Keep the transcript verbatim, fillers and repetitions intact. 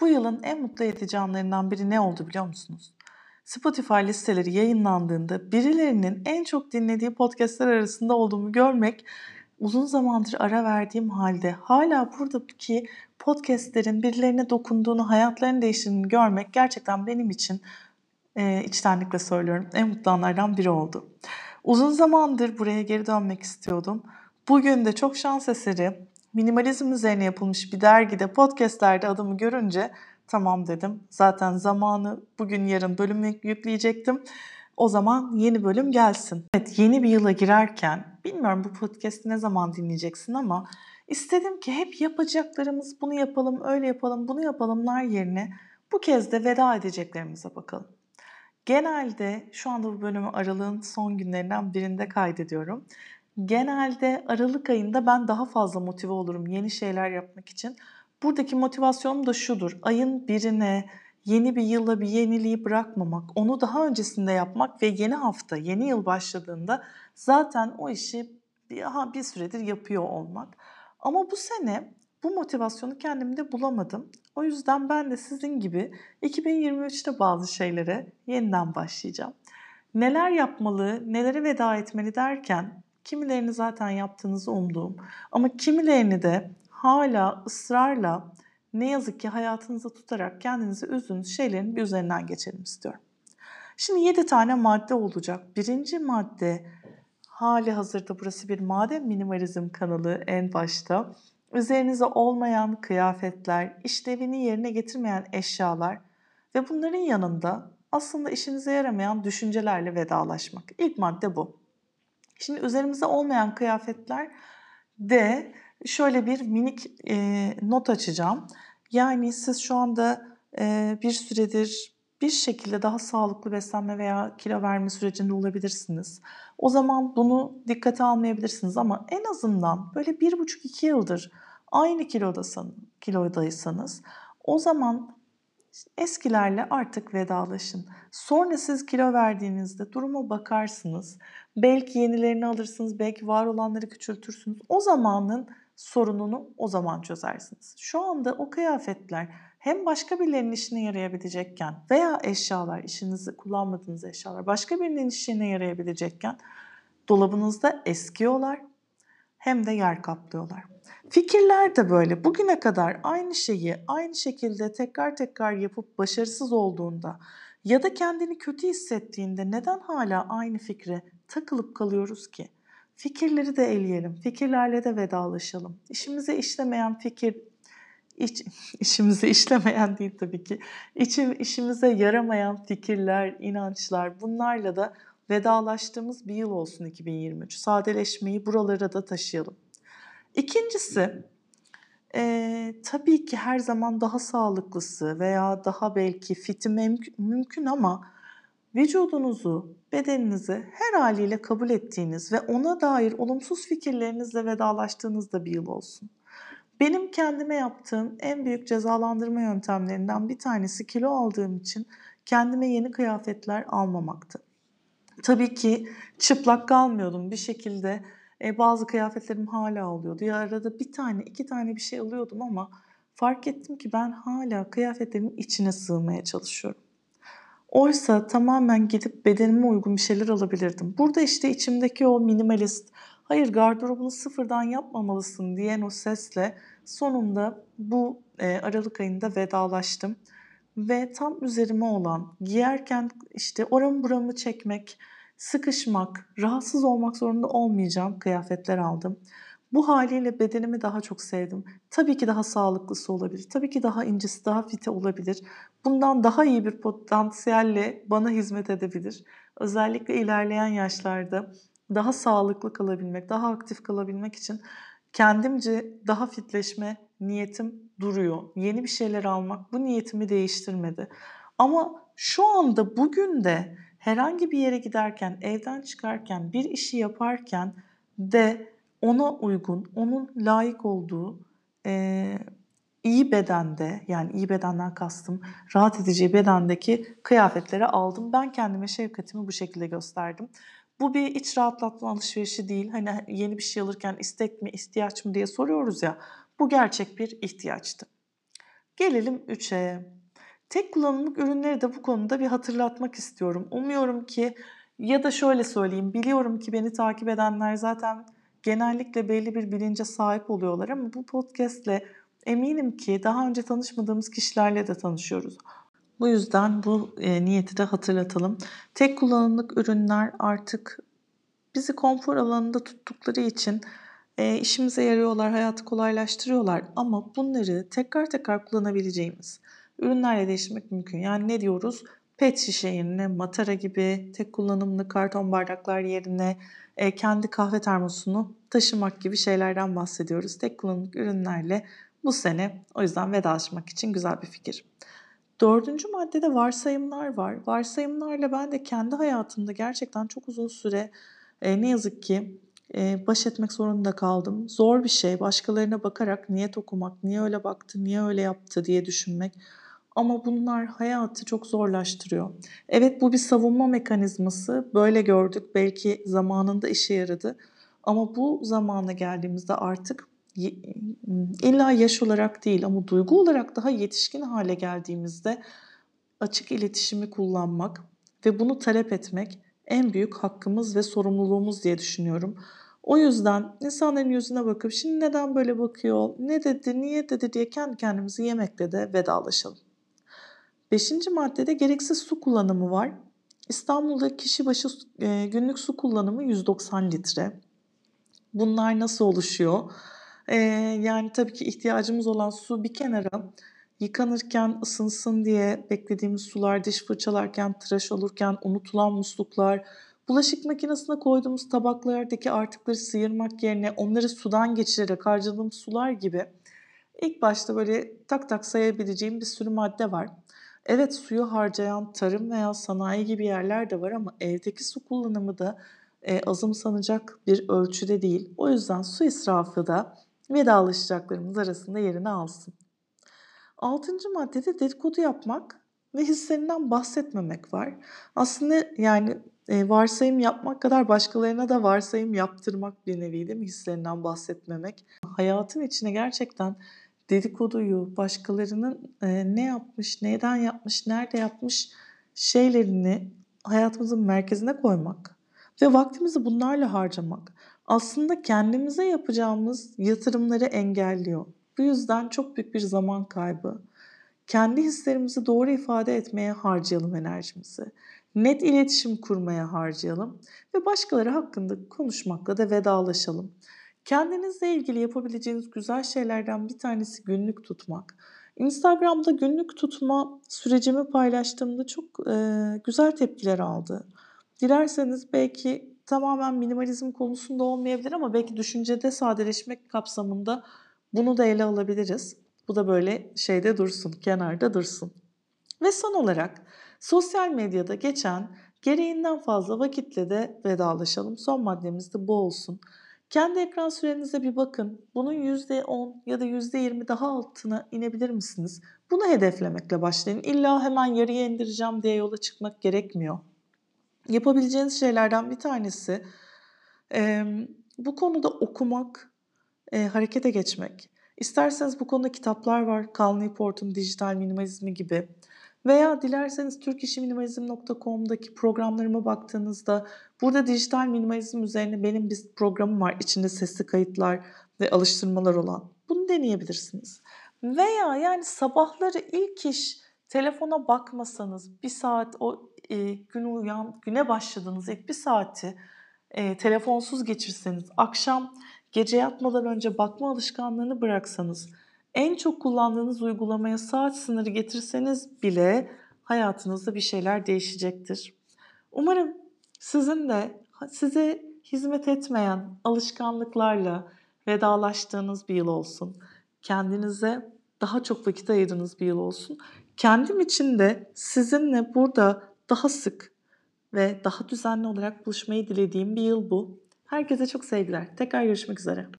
Bu yılın en mutlu edici anlarından biri ne oldu biliyor musunuz? Spotify listeleri yayınlandığında birilerinin en çok dinlediği podcastler arasında olduğumu görmek, uzun zamandır ara verdiğim halde hala buradaki podcastlerin birilerine dokunduğunu, hayatlarını değiştirdiğini görmek gerçekten benim için e, içtenlikle söylüyorum en mutlu anlardan biri oldu. Uzun zamandır buraya geri dönmek istiyordum. Bugün de çok şans eseri minimalizm üzerine yapılmış bir dergide, podcastlerde adımı görünce tamam dedim. Zaten zamanı, bugün yarın bölümü yükleyecektim. O zaman yeni bölüm gelsin. Evet, yeni bir yıla girerken, bilmiyorum bu podcast'i ne zaman dinleyeceksin ama istedim ki hep yapacaklarımız, bunu yapalım, öyle yapalım, bunu yapalımlar yerine bu kez de veda edeceklerimize bakalım. Genelde şu anda bu bölümü aralığın son günlerinden birinde kaydediyorum. Genelde Aralık ayında ben daha fazla motive olurum yeni şeyler yapmak için. Buradaki motivasyonum da şudur: ayın birine, yeni bir yıla bir yeniliği bırakmamak, onu daha öncesinde yapmak ve yeni hafta, yeni yıl başladığında zaten o işi bir, aha, bir süredir yapıyor olmak. Ama bu sene bu motivasyonu kendimde bulamadım. O yüzden ben de sizin gibi iki bin yirmi üçte bazı şeylere yeniden başlayacağım. Neler yapmalı, nelere veda etmeli derken kimilerini zaten yaptığınızı umduğum ama kimilerini de hala ısrarla ne yazık ki hayatınıza tutarak kendinizi üzdüğünüz şeylerin bir üzerinden geçelim istiyorum. Şimdi yedi tane madde olacak. Birinci madde, hali hazırda burası bir madem minimalizm kanalı en başta. Üzerinize olmayan kıyafetler, işlevini yerine getirmeyen eşyalar ve bunların yanında aslında işinize yaramayan düşüncelerle vedalaşmak. İlk madde bu. Şimdi üzerimize olmayan kıyafetler de şöyle bir minik e, not açacağım. Yani siz şu anda e, bir süredir bir şekilde daha sağlıklı beslenme veya kilo verme sürecinde olabilirsiniz. O zaman bunu dikkate almayabilirsiniz ama en azından böyle bir buçuk iki yıldır aynı kilodaysanız o zaman eskilerle artık vedalaşın. Sonra siz kilo verdiğinizde duruma bakarsınız. Belki yenilerini alırsınız, belki var olanları küçültürsünüz. O zamanın sorununu o zaman çözersiniz. Şu anda o kıyafetler hem başka birilerinin işine yarayabilecekken veya eşyalar, işinizi kullanmadığınız eşyalar başka birinin işine yarayabilecekken dolabınızda eskiyorlar hem de yer kaplıyorlar. Fikirler de böyle. Bugüne kadar aynı şeyi aynı şekilde tekrar tekrar yapıp başarısız olduğunda ya da kendini kötü hissettiğinde neden hala aynı fikre takılıp kalıyoruz ki? Fikirleri de eleyelim, fikirlerle de vedalaşalım. İşimize işlemeyen fikir, iç, işimize işlemeyen değil tabii ki, İçim, işimize yaramayan fikirler, inançlar, bunlarla da vedalaştığımız bir yıl olsun iki bin yirmi üç. Sadeleşmeyi buralara da taşıyalım. İkincisi, e, tabii ki her zaman daha sağlıklısı veya daha belki fiti mümkün, mümkün ama vücudunuzu, bedeninizi her haliyle kabul ettiğiniz ve ona dair olumsuz fikirlerinizle vedalaştığınız da bir yıl olsun. Benim kendime yaptığım en büyük cezalandırma yöntemlerinden bir tanesi kilo aldığım için kendime yeni kıyafetler almamaktı. Tabii ki çıplak kalmıyordum bir şekilde. E, bazı kıyafetlerim hala oluyordu. Ya arada bir tane, iki tane bir şey alıyordum ama fark ettim ki ben hala kıyafetlerimin içine sığmaya çalışıyorum. Oysa tamamen gidip bedenime uygun bir şeyler alabilirdim. Burada işte içimdeki o minimalist, hayır gardırobunu sıfırdan yapmamalısın diyen o sesle sonunda bu e, Aralık ayında vedalaştım. Ve tam üzerime olan, giyerken işte oramı buramı çekmek, sıkışmak, rahatsız olmak zorunda olmayacağım kıyafetler aldım. Bu haliyle bedenimi daha çok sevdim. Tabii ki daha sağlıklısı olabilir. Tabii ki daha incisi, daha fiti olabilir. Bundan daha iyi bir potansiyelle bana hizmet edebilir. Özellikle ilerleyen yaşlarda daha sağlıklı kalabilmek, daha aktif kalabilmek için kendimce daha fitleşme niyetim duruyor. Yeni bir şeyler almak bu niyetimi değiştirmedi. Ama şu anda bugün de herhangi bir yere giderken, evden çıkarken, bir işi yaparken de ona uygun, onun layık olduğu e, iyi bedende, yani iyi bedenden kastım rahat edeceği bedendeki kıyafetleri aldım. Ben kendime şefkatimi bu şekilde gösterdim. Bu bir iç rahatlatma alışverişi değil. Hani yeni bir şey alırken istek mi, ihtiyaç mı diye soruyoruz ya. Bu gerçek bir ihtiyaçtı. Gelelim üçe. Tek kullanımlık ürünleri de bu konuda bir hatırlatmak istiyorum. Umuyorum ki ya da şöyle söyleyeyim, biliyorum ki beni takip edenler zaten genellikle belli bir bilince sahip oluyorlar ama bu podcastle eminim ki daha önce tanışmadığımız kişilerle de tanışıyoruz. Bu yüzden bu e, niyeti de hatırlatalım. Tek kullanımlık ürünler artık bizi konfor alanında tuttukları için e, işimize yarıyorlar, hayatı kolaylaştırıyorlar. Ama bunları tekrar tekrar kullanabileceğimiz ürünlerle değiştirmek mümkün. Yani ne diyoruz? Pet şişe yerine matara gibi, tek kullanımlı karton bardaklar yerine e, kendi kahve termosunu taşımak gibi şeylerden bahsediyoruz. Tek kullanımlık ürünlerle bu sene o yüzden vedalaşmak için güzel bir fikir. Dördüncü maddede varsayımlar var. Varsayımlarla ben de kendi hayatımda gerçekten çok uzun süre e, ne yazık ki e, baş etmek zorunda kaldım. Zor bir şey. Başkalarına bakarak niyet okumak, niye öyle baktı, niye öyle yaptı diye düşünmek. Ama bunlar hayatı çok zorlaştırıyor. Evet, bu bir savunma mekanizması. Böyle gördük. Belki zamanında işe yaradı. Ama bu zamana geldiğimizde artık İlla yaş olarak değil ama duygu olarak daha yetişkin hale geldiğimizde açık iletişimi kullanmak ve bunu talep etmek en büyük hakkımız ve sorumluluğumuz diye düşünüyorum. O yüzden insanların yüzüne bakıp şimdi neden böyle bakıyor, ne dedi, niye dedi diye kendi kendimizi yemekle de vedalaşalım. Beşinci maddede gereksiz su kullanımı var. İstanbul'da kişi başı günlük su kullanımı yüz doksan litre. Bunlar nasıl oluşuyor? Ee, yani tabii ki ihtiyacımız olan su bir kenara, yıkanırken ısınsın diye beklediğimiz sular, diş fırçalarken, tıraş olurken unutulan musluklar, bulaşık makinesine koyduğumuz tabaklardaki artıkları sıyırmak yerine onları sudan geçirerek harcadığımız sular gibi ilk başta böyle tak tak sayabileceğim bir sürü madde var. Evet, suyu harcayan tarım veya sanayi gibi yerler de var ama evdeki su kullanımı da e, azımsanacak bir ölçüde değil. O yüzden su israfı da vedalaşacaklarımız arasında yerini alsın. Altıncı maddede dedikodu yapmak ve hislerinden bahsetmemek var. Aslında yani varsayım yapmak kadar başkalarına da varsayım yaptırmak bir nevi, değil mi? Hislerinden bahsetmemek. Hayatın içine gerçekten dedikoduyu, başkalarının ne yapmış, neden yapmış, nerede yapmış şeylerini hayatımızın merkezine koymak ve vaktimizi bunlarla harcamak aslında kendimize yapacağımız yatırımları engelliyor. Bu yüzden çok büyük bir zaman kaybı. Kendi hislerimizi doğru ifade etmeye harcayalım enerjimizi. Net iletişim kurmaya harcayalım ve başkaları hakkında konuşmakla da vedalaşalım. Kendinizle ilgili yapabileceğiniz güzel şeylerden bir tanesi günlük tutmak. Instagram'da günlük tutma sürecimi paylaştığımda çok e, güzel tepkiler aldı. Dilerseniz belki tamamen minimalizm konusunda olmayabilir ama belki düşüncede sadeleşmek kapsamında bunu da ele alabiliriz. Bu da böyle şeyde dursun, kenarda dursun. Ve son olarak sosyal medyada geçen gereğinden fazla vakitle de vedalaşalım. Son maddemiz de bu olsun. Kendi ekran sürenize bir bakın. Bunun yüzde on ya da yüzde yirmi daha altına inebilir misiniz? Bunu hedeflemekle başlayın. İlla hemen yarıya indireceğim diye yola çıkmak gerekmiyor. Yapabileceğiniz şeylerden bir tanesi e, bu konuda okumak, e, harekete geçmek. İsterseniz bu konuda kitaplar var. Cal Newport'un Dijital Minimalizmi gibi. Veya dilerseniz türk işi minimalizm nokta com'daki programlarıma baktığınızda burada dijital minimalizm üzerine benim bir programım var. İçinde sesli kayıtlar ve alıştırmalar olan. Bunu deneyebilirsiniz. Veya yani sabahları ilk iş telefona bakmasanız bir saat o E, güne, uyan, güne başladığınız ilk bir saati e, telefonsuz geçirseniz, akşam gece yatmadan önce bakma alışkanlığını bıraksanız, en çok kullandığınız uygulamaya saat sınırı getirseniz bile hayatınızda bir şeyler değişecektir. Umarım sizin de size hizmet etmeyen alışkanlıklarla vedalaştığınız bir yıl olsun. Kendinize daha çok vakit ayırdığınız bir yıl olsun. Kendim için de sizinle burada daha sık ve daha düzenli olarak buluşmayı dilediğim bir yıl bu. Herkese çok sevgiler. Tekrar görüşmek üzere.